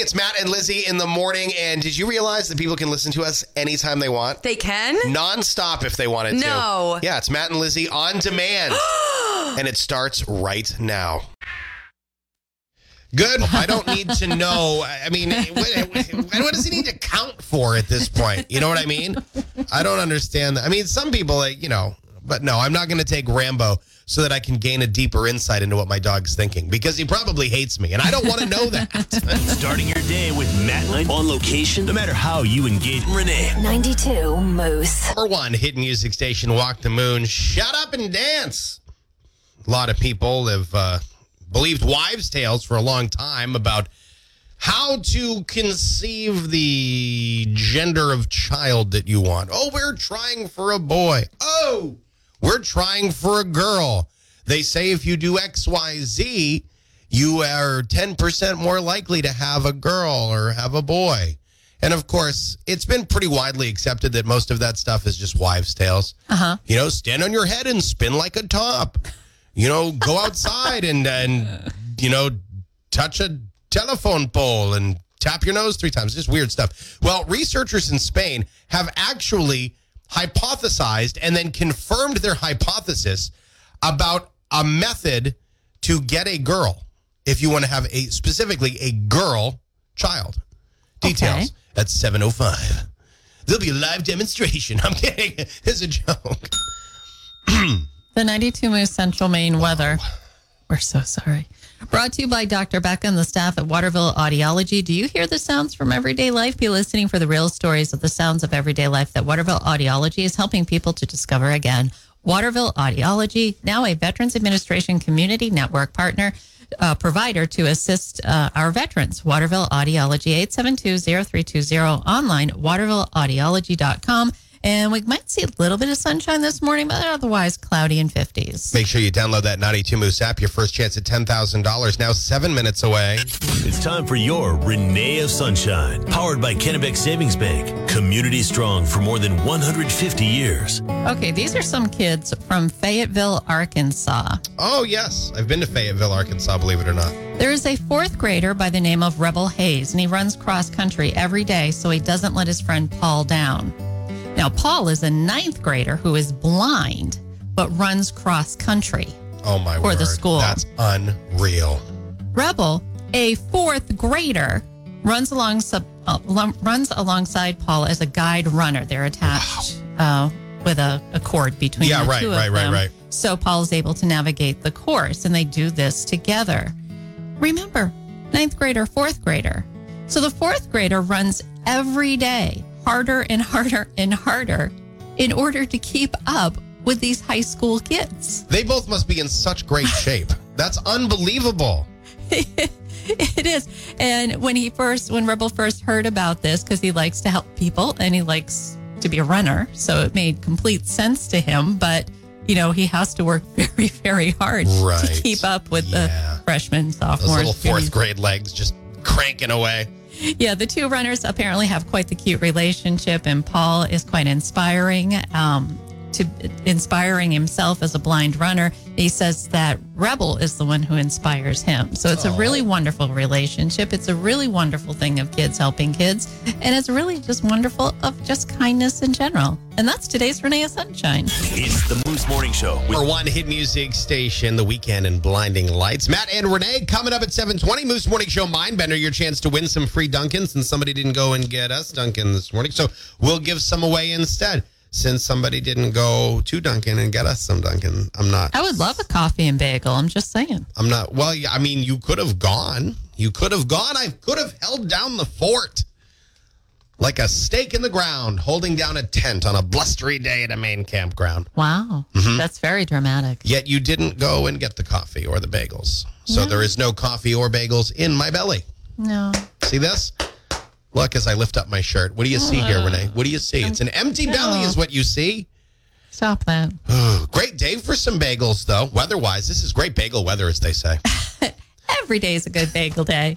It's Matt and Lizzie in the morning. And did you realize that people can listen to us anytime they want? They can? Nonstop if they wanted to. No. Yeah, it's Matt and Lizzie on demand. And it starts right now. Good. I don't need to know. I mean, what does he need to count for at this point? You know what I mean? I don't understand that. I mean, some people, like, you know, but no, I'm not going to take Rambo so that I can gain a deeper insight into what my dog's thinking, because he probably hates me, and I don't want to know that. Starting your day with Matt Lynch on location, no matter how you engage. Renee. 92 Moose. Number one hit music station, Walk the Moon. Shut up and dance. A lot of people have believed wives' tales for a long time about how to conceive the gender of child that you want. Oh, we're trying for a boy. Oh, we're trying for a girl. They say if you do X, Y, Z, you are 10% more likely to have a girl or have a boy. And, of course, it's been pretty widely accepted that most of that stuff is just wives' tales. Uh-huh. You know, stand on your head and spin like a top. You know, go outside and you know, touch a telephone pole and tap your nose 3 times. Just weird stuff. Well, researchers in Spain have actually hypothesized and then confirmed their hypothesis about a method to get a girl if you want to have a specifically a girl child. Details at 7:05. There'll be a live demonstration. I'm kidding. It's a joke. The 92 Moose Central Maine weather. We're so sorry. Brought to you by Dr. Becca and the staff at Waterville Audiology. Do you hear the sounds from everyday life? Be listening for the real stories of the sounds of everyday life that Waterville Audiology is helping people to discover again. Waterville Audiology, now a Veterans Administration Community Network partner, provider to assist our veterans. Waterville Audiology, 872-0320, online, watervilleaudiology.com. And we might see a little bit of sunshine this morning, but otherwise cloudy and 50s. Make sure you download that 92 Moose app. Your first chance at $10,000 now 7 minutes away. It's time for your Renee of Sunshine, powered by Kennebec Savings Bank. Community strong for more than 150 years. Okay, these are some kids from Fayetteville, Arkansas. Oh, yes. I've been to Fayetteville, Arkansas, believe it or not. There is a fourth grader by the name of Rebel Hayes, and he runs cross country every day so he doesn't let his friend Paul down. Now, Paul is a ninth grader who is blind, but runs cross country. Oh, my word. For the school. That's unreal. Rebel, a fourth grader, runs alongside Paul as a guide runner. They're attached with a cord between the two of them. Yeah, right. So Paul is able to navigate the course, and they do this together. Remember, ninth grader, fourth grader. So the fourth grader runs every day, harder and harder and harder, in order to keep up with these high school kids. They both must be in such great shape. That's unbelievable. It is. And when Rebel first heard about this, because he likes to help people and he likes to be a runner, so it made complete sense to him. But, you know, he has to work very, very hard to keep up with the freshmen, sophomores. Those little fourth grade legs just cranking away. Yeah, the two runners apparently have quite the cute relationship, and Paul is quite inspiring to inspiring himself as a blind runner. He says that Rebel is the one who inspires him. So it's a really wonderful relationship. It's a really wonderful thing of kids helping kids, and it's really just wonderful of just kindness in general. And that's today's Renee of Sunshine. It's the Moose Morning Show. Our one hit music station, The Weekend and Blinding Lights. Matt and Renee coming up at 7:20. Moose Morning Show Mindbender, your chance to win some free Dunkins, and somebody didn't go and get us Dunkin' this morning, so we'll give some away instead. Since somebody didn't go to Dunkin' and get us some Dunkin', I would love a coffee and bagel. I'm just saying. Well, I mean, you could have gone. I could have held down the fort like a stake in the ground, holding down a tent on a blustery day at a Maine campground. Wow. Mm-hmm. That's very dramatic. Yet you didn't go and get the coffee or the bagels. So there is no coffee or bagels in my belly. No. See this? Look, as I lift up my shirt, what do you see here, Renee? What do you see? It's an empty belly is what you see. Stop that. Great day for some bagels, though. Weather-wise, this is great bagel weather, as they say. Every day is a good bagel day.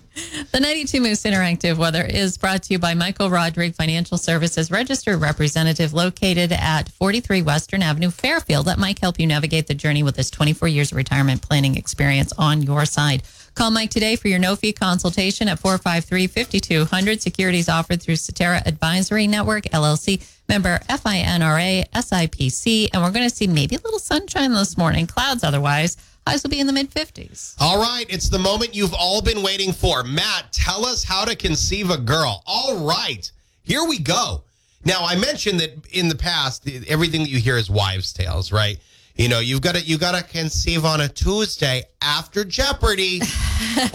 The 92 Moose Interactive Weather is brought to you by Michael Rodriguez Financial Services, registered representative located at 43 Western Avenue, Fairfield. Let Mike help you navigate the journey with his 24 years of retirement planning experience on your side. Call Mike today for your no-fee consultation at 453-5200. Securities offered through Cetera Advisory Network, LLC. Member FINRA, SIPC. And we're going to see maybe a little sunshine this morning. Clouds otherwise. Highs will be in the mid-50s. All right. It's the moment you've all been waiting for. Matt, tell us how to conceive a girl. All right. Here we go. Now, I mentioned that in the past, everything that you hear is wives' tales, right? You know, you've got to conceive on a Tuesday after Jeopardy.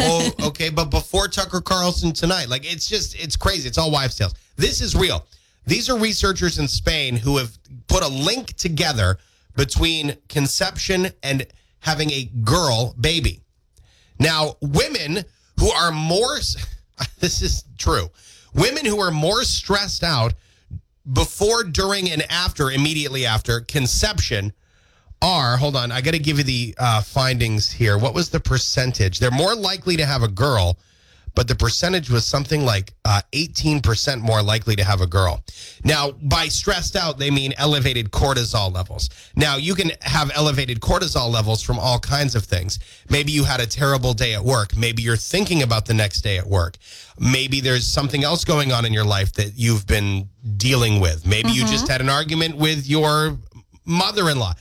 Oh, okay, but before Tucker Carlson tonight. Like, it's crazy. It's all wives' tales. This is real. These are researchers in Spain who have put a link together between conception and having a girl baby. Now, women who are more, this is true, women who are more stressed out before, during, and after, immediately after conception are, hold on, I got to give you the findings here. What was the percentage? They're more likely to have a girl, but the percentage was something like 18% more likely to have a girl. Now, by stressed out, they mean elevated cortisol levels. Now, you can have elevated cortisol levels from all kinds of things. Maybe you had a terrible day at work. Maybe you're thinking about the next day at work. Maybe there's something else going on in your life that you've been dealing with. Maybe you just had an argument with your mother-in-law.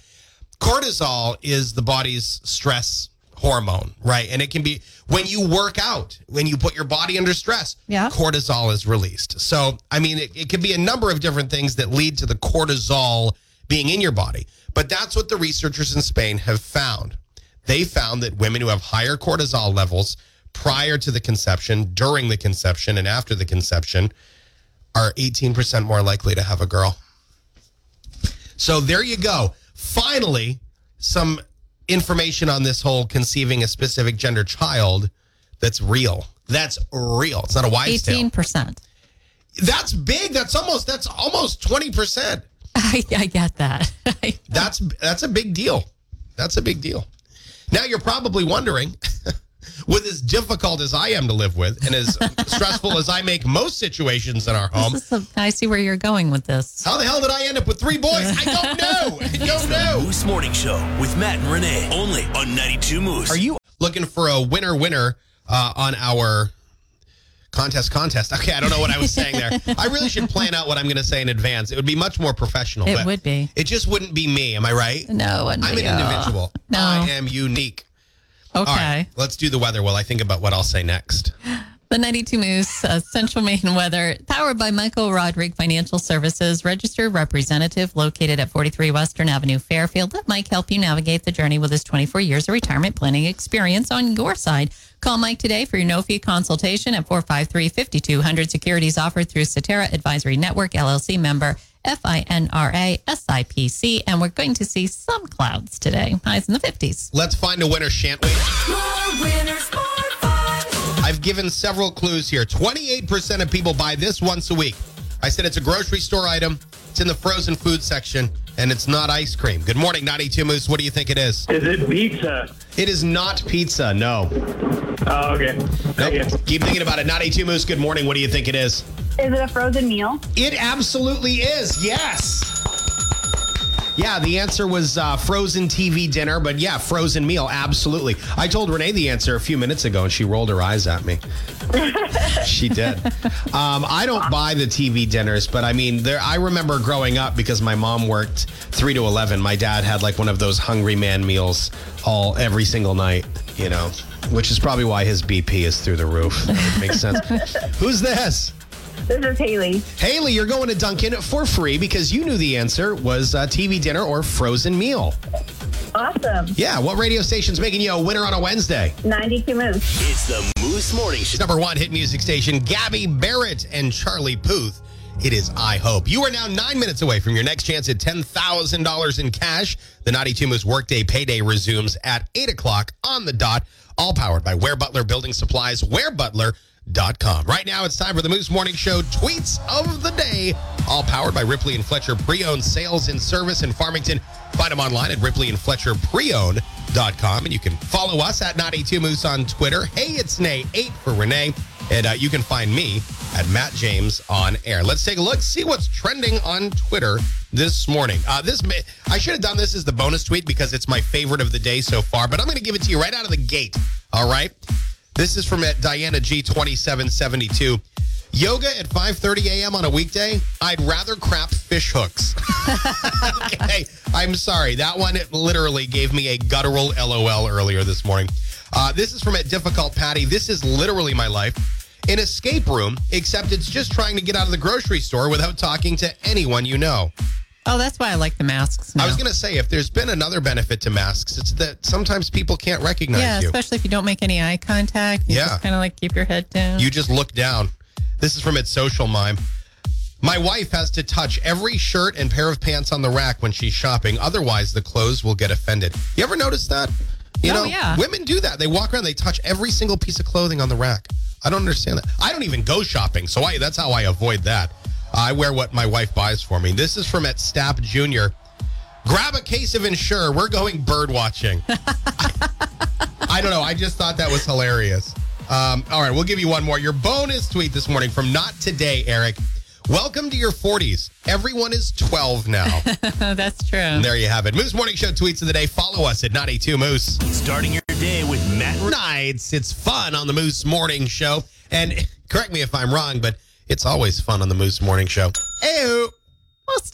Cortisol is the body's stress hormone, right? And it can be when you work out, when you put your body under stress, cortisol is released. So, I mean, it could be a number of different things that lead to the cortisol being in your body. But that's what the researchers in Spain have found. They found that women who have higher cortisol levels prior to the conception, during the conception, and after the conception are 18% more likely to have a girl. So there you go. Finally, some information on this whole conceiving a specific gender child that's real. That's real. It's not a wives' tale. 18%. That's big. That's almost 20%. I get that. That's a big deal. That's a big deal. Now you're probably wondering, with as difficult as I am to live with and as stressful as I make most situations in our home. I see where you're going with this. How the hell did I end up with three boys? I don't know. Moose Morning Show with Matt and Renee, only on 92 Moose. Are you looking for a winner on our contest? Okay, I don't know what I was saying there. I really should plan out what I'm going to say in advance. It would be much more professional. It would be. It just wouldn't be me. Am I right? No, I'm an individual. No. I am unique. Okay. All right, let's do the weather while I think about what I'll say next. The 92 Moose Central Maine weather, powered by Michael Rodriguez Financial Services, registered representative located at 43 Western Avenue, Fairfield. Let Mike help you navigate the journey with his 24 years of retirement planning experience on your side. Call Mike today for your no-fee consultation at 453-5200. Securities offered through Cetera Advisory Network, LLC, member FINRA, SIPC, and we're going to see some clouds today. Highs in the 50s. Let's find a winner, shan't we? More winners, more fun. I've given several clues here. 28% of people buy this once a week. I said it's a grocery store item. It's in the frozen food section, and it's not ice cream. Good morning, 92 Moose. What do you think it is? Is it pizza? It is not pizza, no. Oh, okay. Nope. Keep thinking about it. 92 Moose, good morning. What do you think it is? Is it a frozen meal? It absolutely is, yes. Yeah, the answer was frozen TV dinner, but yeah, frozen meal, absolutely. I told Renee the answer a few minutes ago, and she rolled her eyes at me. She did. I don't buy the TV dinners, but I mean, I remember growing up because my mom worked 3 to 11. My dad had like one of those hungry man meals every single night, you know, which is probably why his BP is through the roof. That makes sense. Who's this? This is Haley. Haley, you're going to Dunkin' for free because you knew the answer was TV dinner or frozen meal. Awesome. Yeah, what radio station's making you a winner on a Wednesday? 92 Moose. It's the Moose Morning Show. Number one hit music station, Gabby Barrett and Charlie Puth. It is I Hope. You are now 9 minutes away from your next chance at $10,000 in cash. The 92 Moose Workday Payday resumes at 8 o'clock on the dot. All powered by Ware Butler Building Supplies, warebutler.com. Right now, it's time for the Moose Morning Show Tweets of the Day, all powered by Ripley and Fletcher Pre-Owned Sales and Service in Farmington. Find them online at ripleyandfletcherpreowned.com, and you can follow us at 92 Moose on Twitter. Hey, it's Nay, 8 for Renee, and you can find me at Matt James on Air. Let's take a look, see what's trending on Twitter this morning. I should have done this as the bonus tweet because it's my favorite of the day so far, but I'm going to give it to you right out of the gate, all right? This is from at Diana G 2772. Yoga at 5:30 a.m. on a weekday? I'd rather crap fish hooks. Okay, I'm sorry. That one literally gave me a guttural LOL earlier this morning. This is from at Difficult Patty. This is literally my life. An escape room, except it's just trying to get out of the grocery store without talking to anyone you know. Oh, that's why I like the masks now. I was going to say, if there's been another benefit to masks, it's that sometimes people can't recognize you. Yeah, especially if you don't make any eye contact. You just kind of like keep your head down. You just look down. This is from It's Social Mime. My wife has to touch every shirt and pair of pants on the rack when she's shopping. Otherwise, the clothes will get offended. You ever notice that? You know, women do that. They walk around, they touch every single piece of clothing on the rack. I don't understand that. I don't even go shopping, so that's how I avoid that. I wear what my wife buys for me. This is from at Stapp Jr. Grab a case of Ensure. We're going bird watching. I don't know. I just thought that was hilarious. All right, we'll give you one more. Your bonus tweet this morning from Not Today, Eric. Welcome to your 40s. Everyone is 12 now. That's true. And there you have it. Moose Morning Show tweets of the day. Follow us at Not82Moose. Starting your day with Matt Nights. It's fun on the Moose Morning Show. And correct me if I'm wrong, but it's always fun on the Moose Morning Show. Ew. Most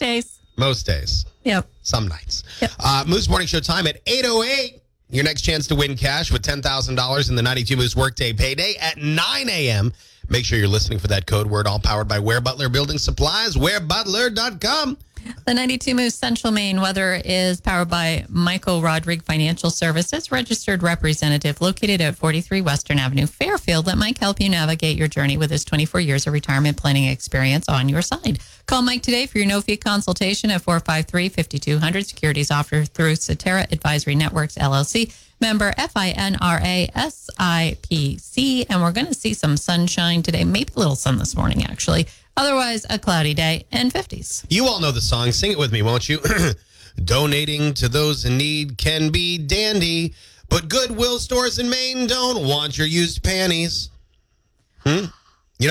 days. Yep. Some nights. Yep. Moose Morning Show time at 8:08. Your next chance to win cash with $10,000 in the 92 Moose Workday Payday at 9 a.m. Make sure you're listening for that code word, all powered by Ware Butler Building Supplies, warebutler.com. The 92 Moose Central Maine weather is powered by Michael Rodrigue Financial Services, registered representative located at 43 Western Avenue, Fairfield. Let Mike help you navigate your journey with his 24 years of retirement planning experience on your side. Call Mike today for your no-fee consultation at 453-5200. Securities offered through Cetera Advisory Networks, LLC. Member FINRA SIPC. And we're going to see some sunshine today, maybe a little sun this morning, actually. Otherwise, a cloudy day and 50s. You all know the song. Sing it with me, won't you? Donating to those in need can be dandy, but Goodwill stores in Maine don't want your used panties. You're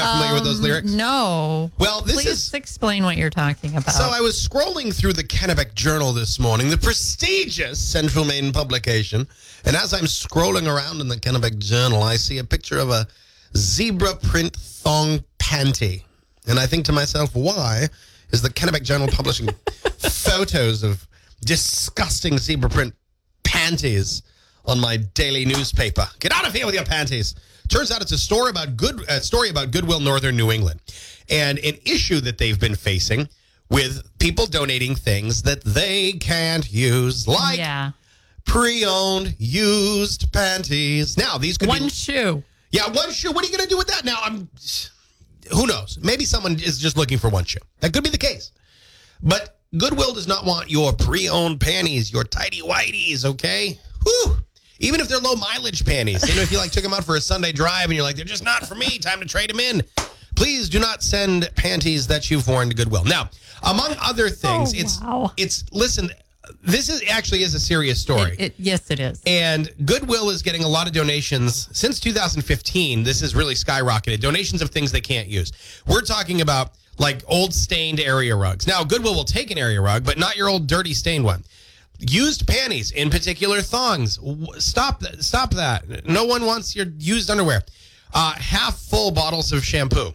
not familiar with those lyrics? No. Well, please explain what you're talking about. So I was scrolling through the Kennebec Journal this morning, the prestigious Central Maine publication, and as I'm scrolling around in the Kennebec Journal, I see a picture of a zebra print thong panty. And I think to myself, why is the Kennebec Journal publishing photos of disgusting zebra print panties on my daily newspaper? Get out of here with your panties. Turns out it's a story about Goodwill Northern New England and an issue that they've been facing with people donating things that they can't use, like pre-owned used panties. Now, these could be one shoe. Yeah, one shoe. What are you going to do with that? Now, who knows? Maybe someone is just looking for one shoe. That could be the case. But Goodwill does not want your pre-owned panties, your tighty-whities, okay? Whew. Even if they're low-mileage panties. You know, if you like took them out for a Sunday drive and you're like, they're just not for me. Time to trade them in. Please do not send panties that you've worn to Goodwill. Now, among other things, listen, this is actually a serious story. Yes, it is. And Goodwill is getting a lot of donations. Since 2015, this has really skyrocketed. Donations of things they can't use. We're talking about, like, old stained area rugs. Now, Goodwill will take an area rug, but not your old dirty stained one. Used panties, in particular thongs. Stop that. No one wants your used underwear. Half full bottles of shampoo.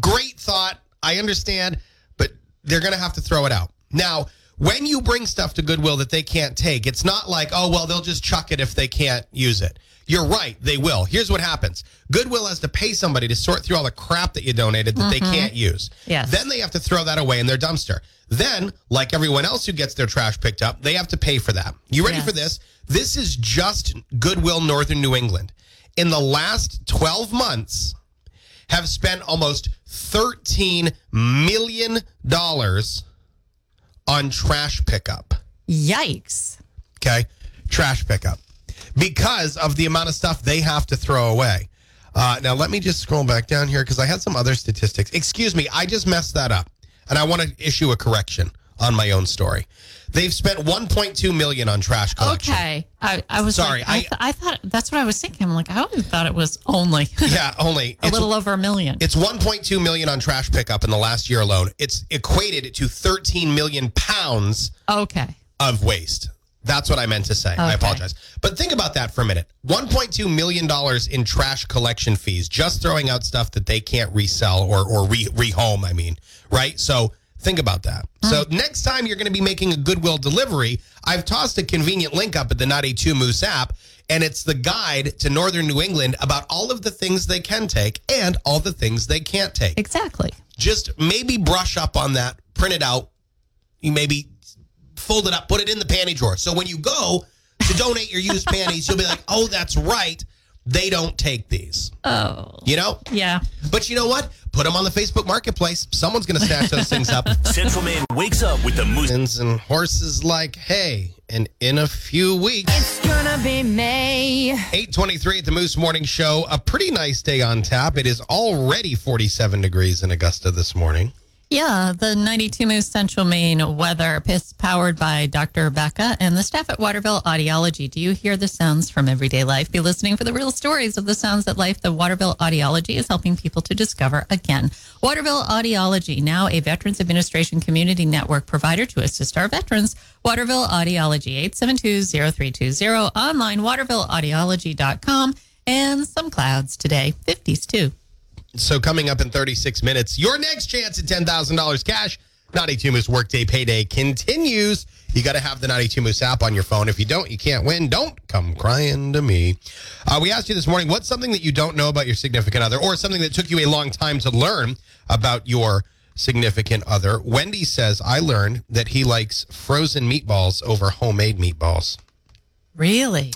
Great thought. I understand, but they're going to have to throw it out. Now, when you bring stuff to Goodwill that they can't take, it's not like, oh, well, they'll just chuck it if they can't use it. You're right. They will. Here's what happens. Goodwill has to pay somebody to sort through all the crap that you donated that they can't use. Yes. Then they have to throw that away in their dumpster. Then, like everyone else who gets their trash picked up, they have to pay for that. You ready for this? This is just Goodwill Northern New England. In the last 12 months, have spent almost $13 million on trash pickup. Yikes. Okay. Trash pickup. Because of the amount of stuff they have to throw away. Now, let me just scroll back down here because I had some other statistics. Excuse me. I just messed that up. And I want to issue a correction on my own story. They've spent $1.2 million on trash collection. Okay. I was sorry. Like, I thought that's what I was thinking. I'm like, I always thought it was only. Yeah, only. It's little over $1 million. It's $1.2 million on trash pickup in the last year alone. It's equated to 13 million pounds of waste. That's what I meant to say. Okay. I apologize. But think about that for a minute. $1.2 million in trash collection fees, just throwing out stuff that they can't resell or rehome, I mean, right? So think about that. All so right. Next time you're going to be making a Goodwill delivery, I've tossed a convenient link up at the Naughty 2 Moose app, and it's the guide to northern New England about all of the things they can take and all the things they can't take. Exactly. Just maybe brush up on that, print it out, you maybe fold it up, put it in the panty drawer. So when you go to donate your used panties, you'll be like, oh, that's right. They don't take these. Oh. You know? Yeah. But you know what? Put them on the Facebook Marketplace. Someone's going to snatch those things up. Central Man wakes up with the moose and horses like hay. And in a few weeks, it's going to be May. 8:23 at the Moose Morning Show. A pretty nice day on tap. It is already 47 degrees in Augusta this morning. Yeah, the 92 Moose Central Maine weather is powered by Dr. Becca and the staff at Waterville Audiology. Do you hear the sounds from everyday life? Be listening for the real stories of the sounds that life the Waterville Audiology is helping people to discover again. Waterville Audiology, now a Veterans Administration Community Network provider to assist our veterans. Waterville Audiology, 872-0320, online watervilleaudiology.com, and some clouds today, 50s too. So coming up in 36 minutes, your next chance at $10,000 cash. Naughty 2 Moose Workday Payday continues. You got to have the Naughty 2 Moose app on your phone. If you don't, you can't win. Don't come crying to me. We asked you this morning, what's something that you don't know about your significant other, or something that took you a long time to learn about your significant other? Wendy says, I learned that he likes frozen meatballs over homemade meatballs. Really?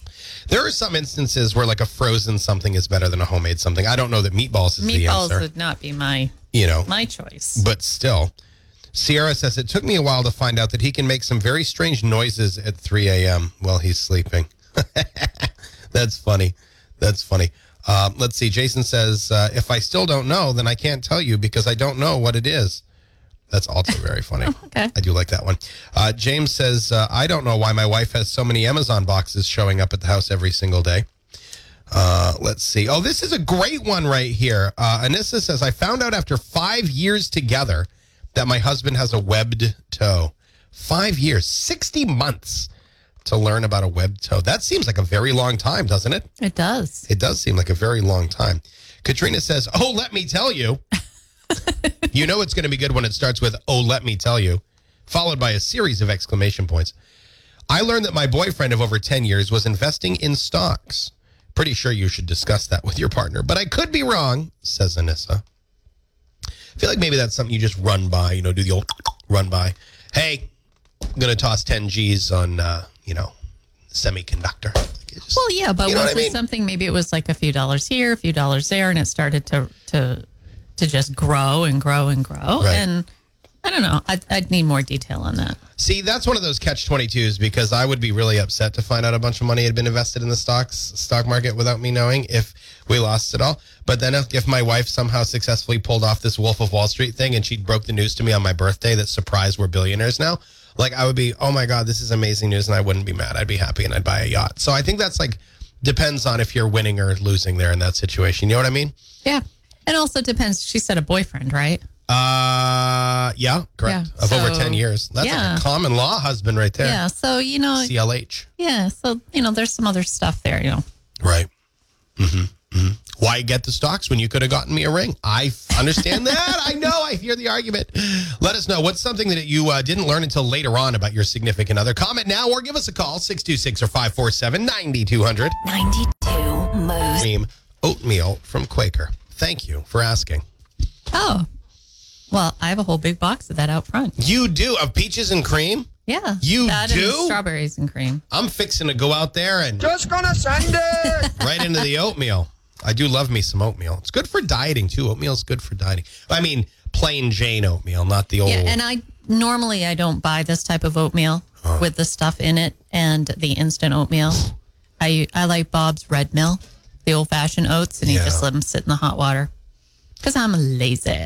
There are some instances where, like, a frozen something is better than a homemade something. I don't know that meatballs is the answer. Meatballs would not be my choice. But still. Sierra says, it took me a while to find out that he can make some very strange noises at 3 a.m. while he's sleeping. That's funny. That's funny. Let's see. Jason says, if I still don't know, then I can't tell you because I don't know what it is. That's also very funny. Okay. I do like that one. James says, I don't know why my wife has so many Amazon boxes showing up at the house every single day. Let's see. Oh, this is a great one right here. Anissa says, I found out after 5 years together that my husband has a webbed toe. 5 years, 60 months to learn about a webbed toe. That seems like a very long time, doesn't it? It does. It does seem like a very long time. Katrina says, oh, let me tell you. You know it's going to be good when it starts with, oh, let me tell you, followed by a series of exclamation points. I learned that my boyfriend of over 10 years was investing in stocks. Pretty sure you should discuss that with your partner, but I could be wrong, says Anissa. I feel like maybe that's something you just run by, you know, do the old run by. Hey, I'm going to toss 10 G's on, semiconductor. Just, well, yeah, but was it something, maybe it was like a few dollars here, a few dollars there, and it started to just grow and grow and grow. Right. And I don't know. I'd need more detail on that. See, that's one of those catch-22s because I would be really upset to find out a bunch of money had been invested in the stock market without me knowing if we lost it all. But then if my wife somehow successfully pulled off this Wolf of Wall Street thing and she broke the news to me on my birthday that, surprise, we're billionaires now, like I would be, oh my God, this is amazing news, and I wouldn't be mad. I'd be happy and I'd buy a yacht. So I think that's like, depends on if you're winning or losing there in that situation. You know what I mean? Yeah. It also depends. She said a boyfriend, right? Yeah, correct. Yeah, so, over 10 years. That's like a common law husband right there. Yeah, so, CLH. Yeah, so, there's some other stuff there, Right. Mm-hmm. Mm-hmm. Why get the stocks when you could have gotten me a ring? I understand that. I know. I hear the argument. Let us know. What's something that you didn't learn until later on about your significant other? Comment now or give us a call, 626 or 547-9200. 92 Moose. Oatmeal from Quaker. Thank you for asking. Oh, well, I have a whole big box of that out front. You do? Of peaches and cream? Yeah. You that do? And strawberries and cream. I'm fixing to go out there and... just gonna send it! Right into the oatmeal. I do love me some oatmeal. It's good for dieting, too. Oatmeal's good for dieting. I mean, plain Jane oatmeal, not the old... Yeah, and I normally don't buy this type of oatmeal with the stuff in it and the instant oatmeal. I like Bob's Red Mill. The old-fashioned oats, and you just let them sit in the hot water. Because I'm lazy.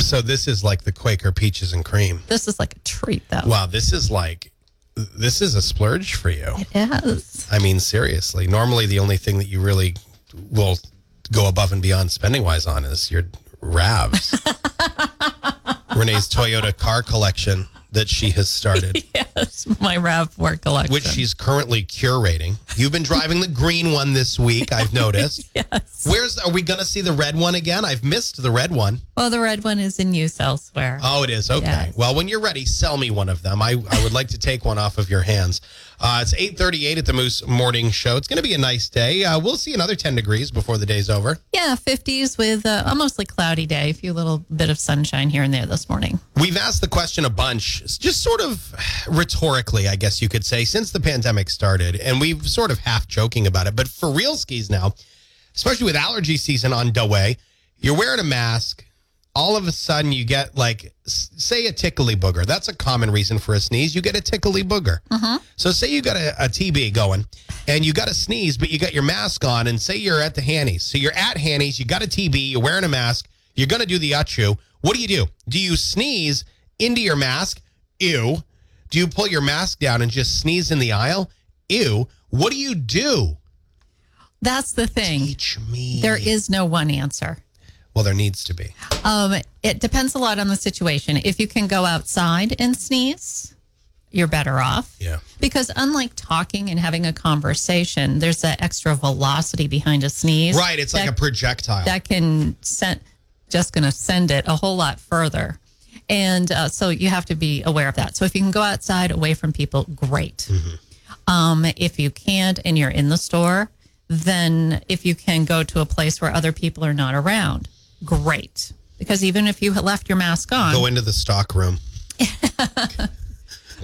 So this is like the Quaker peaches and cream. This is like a treat, though. Wow, this is a splurge for you. It is. I mean, seriously. Normally, the only thing that you really will go above and beyond spending-wise on is your Ravs. Renee's Toyota car collection. that she has started. Yes, my RAV4 collection. Which she's currently curating. You've been driving the green one this week, I've noticed. Yes. Are we going to see the red one again? I've missed the red one. Well, the red one is in use elsewhere. Oh, it is? Okay. Yes. Well, when you're ready, sell me one of them. I would like to take one off of your hands. It's 8:38 at the Moose Morning Show. It's going to be a nice day. We'll see another 10 degrees before the day's over. Yeah, 50s with a mostly cloudy day, a few little bit of sunshine here and there this morning. We've asked the question a bunch, just sort of rhetorically, I guess you could say, since the pandemic started. And we've sort of half joking about it. But for real skis now, especially with allergy season on the way, you're wearing a mask. All of a sudden you get like, say a tickly booger. That's a common reason for a sneeze. You get a tickly booger. Uh-huh. So say you got a TB going and you got a sneeze, but you got your mask on and say you're at the Hanneys. So you're at Hanneys, you got a TB, you're wearing a mask, you're going to do the achoo. What do? Do you sneeze into your mask? Ew. Do you pull your mask down and just sneeze in the aisle? Ew. What do? That's the thing. Teach me. There is no one answer. Well, there needs to be. It depends a lot on the situation. If you can go outside and sneeze, you're better off. Yeah. Because unlike talking and having a conversation, there's that extra velocity behind a sneeze. Right. It's like a projectile. That can send it a whole lot further. And so you have to be aware of that. So if you can go outside away from people, great. Mm-hmm. If you can't and you're in the store, then if you can go to a place where other people are not around, great. Because even if you left your mask on... Go into the stock room.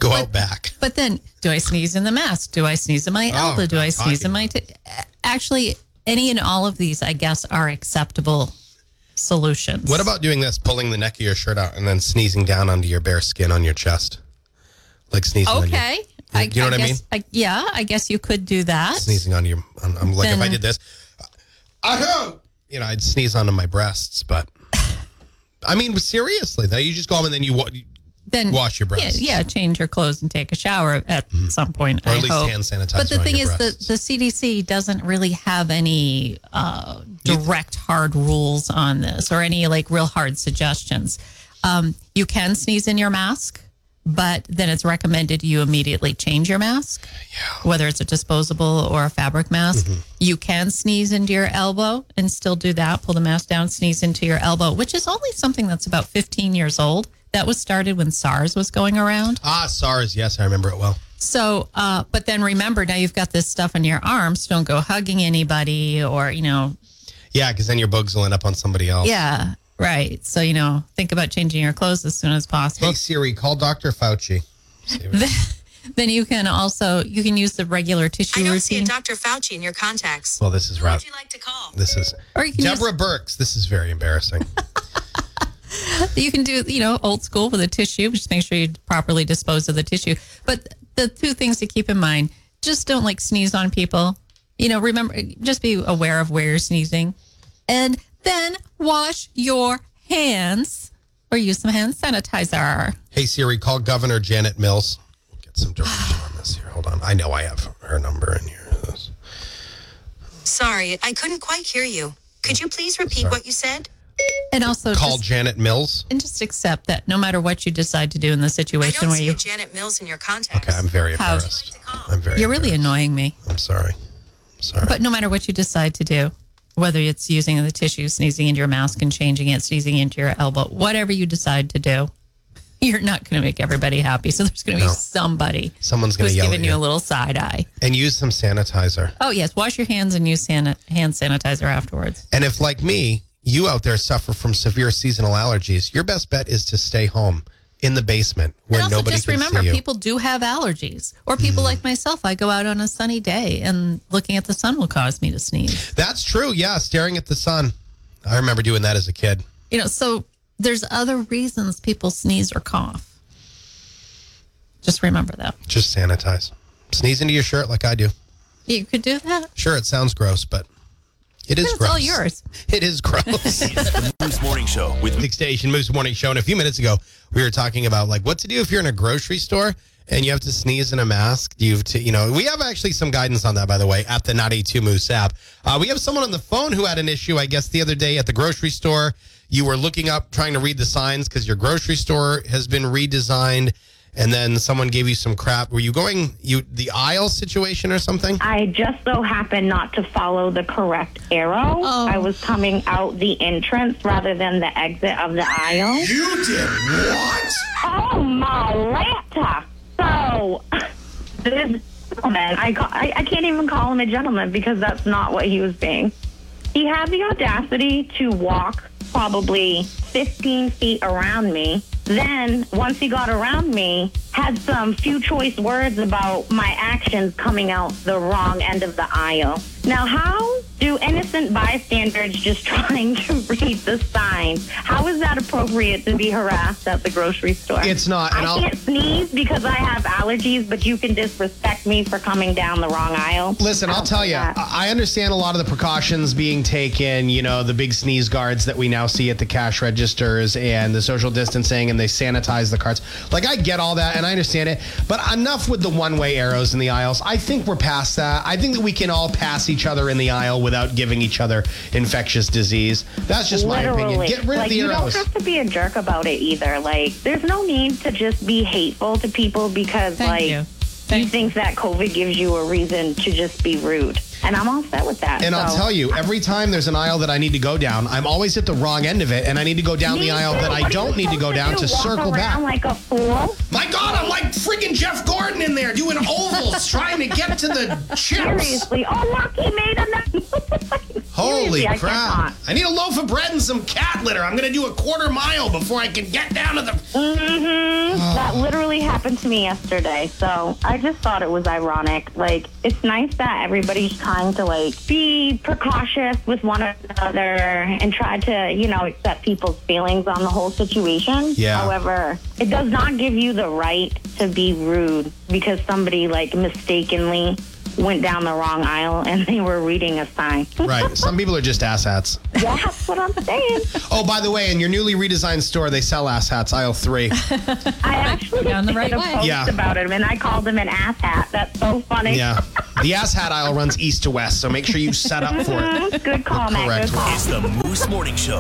Go out back. But then, do I sneeze in the mask? Do I sneeze in my elbow? Do I sneeze in my... Actually, any and all of these, I guess, are acceptable solutions. What about doing this, pulling the neck of your shirt out and then sneezing down onto your bare skin on your chest? Like sneezing on your... Okay. You know what I mean? I guess you could do that. Sneezing on your... I'm like, if I did this... I'd sneeze onto my breasts, but... I mean, seriously, though, you just go home and then you wash your breasts. Yeah, change your clothes and take a shower at some point, or at least hand sanitizer. But the thing is, the CDC doesn't really have any direct hard rules on this or any like real hard suggestions. You can sneeze in your mask, but then it's recommended you immediately change your mask, whether it's a disposable or a fabric mask. Mm-hmm. You can sneeze into your elbow and still do that. Pull the mask down, sneeze into your elbow, which is only something that's about 15 years old. That was started when SARS was going around. SARS. Yes, I remember it well. So, but then remember, now you've got this stuff on your arms. So don't go hugging anybody or, Yeah, because then your bugs will end up on somebody else. Yeah. Right. So, think about changing your clothes as soon as possible. Hey, Siri, call Dr. Fauci. Then you can also, use the regular tissue routine. I don't see a Dr. Fauci in your contacts. Well, this is right. Who would you like to call? This is Deborah Birx. This is very embarrassing. You can do, old school with a tissue. Just make sure you properly dispose of the tissue. But the two things to keep in mind, just don't sneeze on people. Remember, just be aware of where you're sneezing. And then wash your hands or use some hand sanitizer. Hey, Siri, call Governor Janet Mills. We'll get some direction on this here. Hold on. I know I have her number in here. Sorry, I couldn't quite hear you. Could you please repeat what you said? And also call Janet Mills. And just accept that no matter what you decide to do in the situation where you... I don't see Janet Mills in your contacts. Okay, I'm very embarrassed. You're really annoying me. I'm sorry. But no matter what you decide to do, whether it's using the tissue, sneezing into your mask and changing it, sneezing into your elbow, whatever you decide to do, you're not going to make everybody happy. So there's going to be somebody who's giving you a little side eye. And use some sanitizer. Oh, yes. Wash your hands and use hand sanitizer afterwards. And if, like me, you out there suffer from severe seasonal allergies, your best bet is to stay home in the basement where nobody can see you. And also just remember, people do have allergies. Or people like myself, I go out on a sunny day and looking at the sun will cause me to sneeze. That's true, yeah, staring at the sun. I remember doing that as a kid. So there's other reasons people sneeze or cough. Just remember that. Just sanitize. Sneeze into your shirt like I do. You could do that? Sure, it sounds gross, but... It's gross. It's all yours. It is gross. Moose Morning Show with Big Station. Moose Morning Show. And a few minutes ago, we were talking about what to do if you're in a grocery store and you have to sneeze in a mask. We have actually some guidance on that, by the way, at the Not A2 Moose app. We have someone on the phone who had an issue, I guess, the other day at the grocery store. You were looking up, trying to read the signs because your grocery store has been redesigned. and then someone gave you some crap. Were you going the aisle situation or something? I just so happened not to follow the correct arrow. Oh. I was coming out the entrance rather than the exit of the aisle. You did what? Oh, my lanta. So, this gentleman, I can't even call him a gentleman because that's not what he was being. He had the audacity to walk probably 15 feet around me. Then, once he got around me, had some few choice words about my actions coming out the wrong end of the aisle. Now, how do innocent bystanders just trying to read the signs? How is that appropriate to be harassed at the grocery store? It's not. I can't sneeze because I have allergies, but you can disrespect me for coming down the wrong aisle. Listen, I'll tell you, I understand a lot of the precautions being taken, you know, the big sneeze guards that we now see at the cash registers and the social distancing and they sanitize the carts. Like, I get all that and I understand it, but enough with the one-way arrows in the aisles. I think we're past that. I think that we can all pass each other in the aisle without giving each other infectious disease. That's just my opinion. Get rid of the arrows. You don't have to be a jerk about it either. Like, there's no need to just be hateful to people because, you think that COVID gives you a reason to just be rude. And I'm all set with that. And I'll tell you, every time there's an aisle that I need to go down, I'm always at the wrong end of it, and I need to go down the aisle that I don't need to go down to circle back. Like a fool? My God, I'm like freaking Jeff Gordon in there doing ovals trying to get to the chips. Seriously. Oh, look, he made a... Holy crap. I need a loaf of bread and some cat litter. I'm going to do a quarter mile before I can get down to the... Mm-hmm. Oh. That literally happened to me yesterday, so I just thought it was ironic. Like, it's nice that everybody's trying to be precautious with one another and try to, accept people's feelings on the whole situation. Yeah. However, it does not give you the right to be rude because somebody mistakenly went down the wrong aisle and they were reading a sign. Right. Some people are just asshats. Yeah, that's what I'm saying. Oh, by the way, in your newly redesigned store, they sell asshats, aisle 3. I actually did a post about him, and I called him an asshat. That's so funny. Yeah. The asshat aisle runs east to west, so make sure you set up for it. Good call, Matt. It's the Moose Morning Show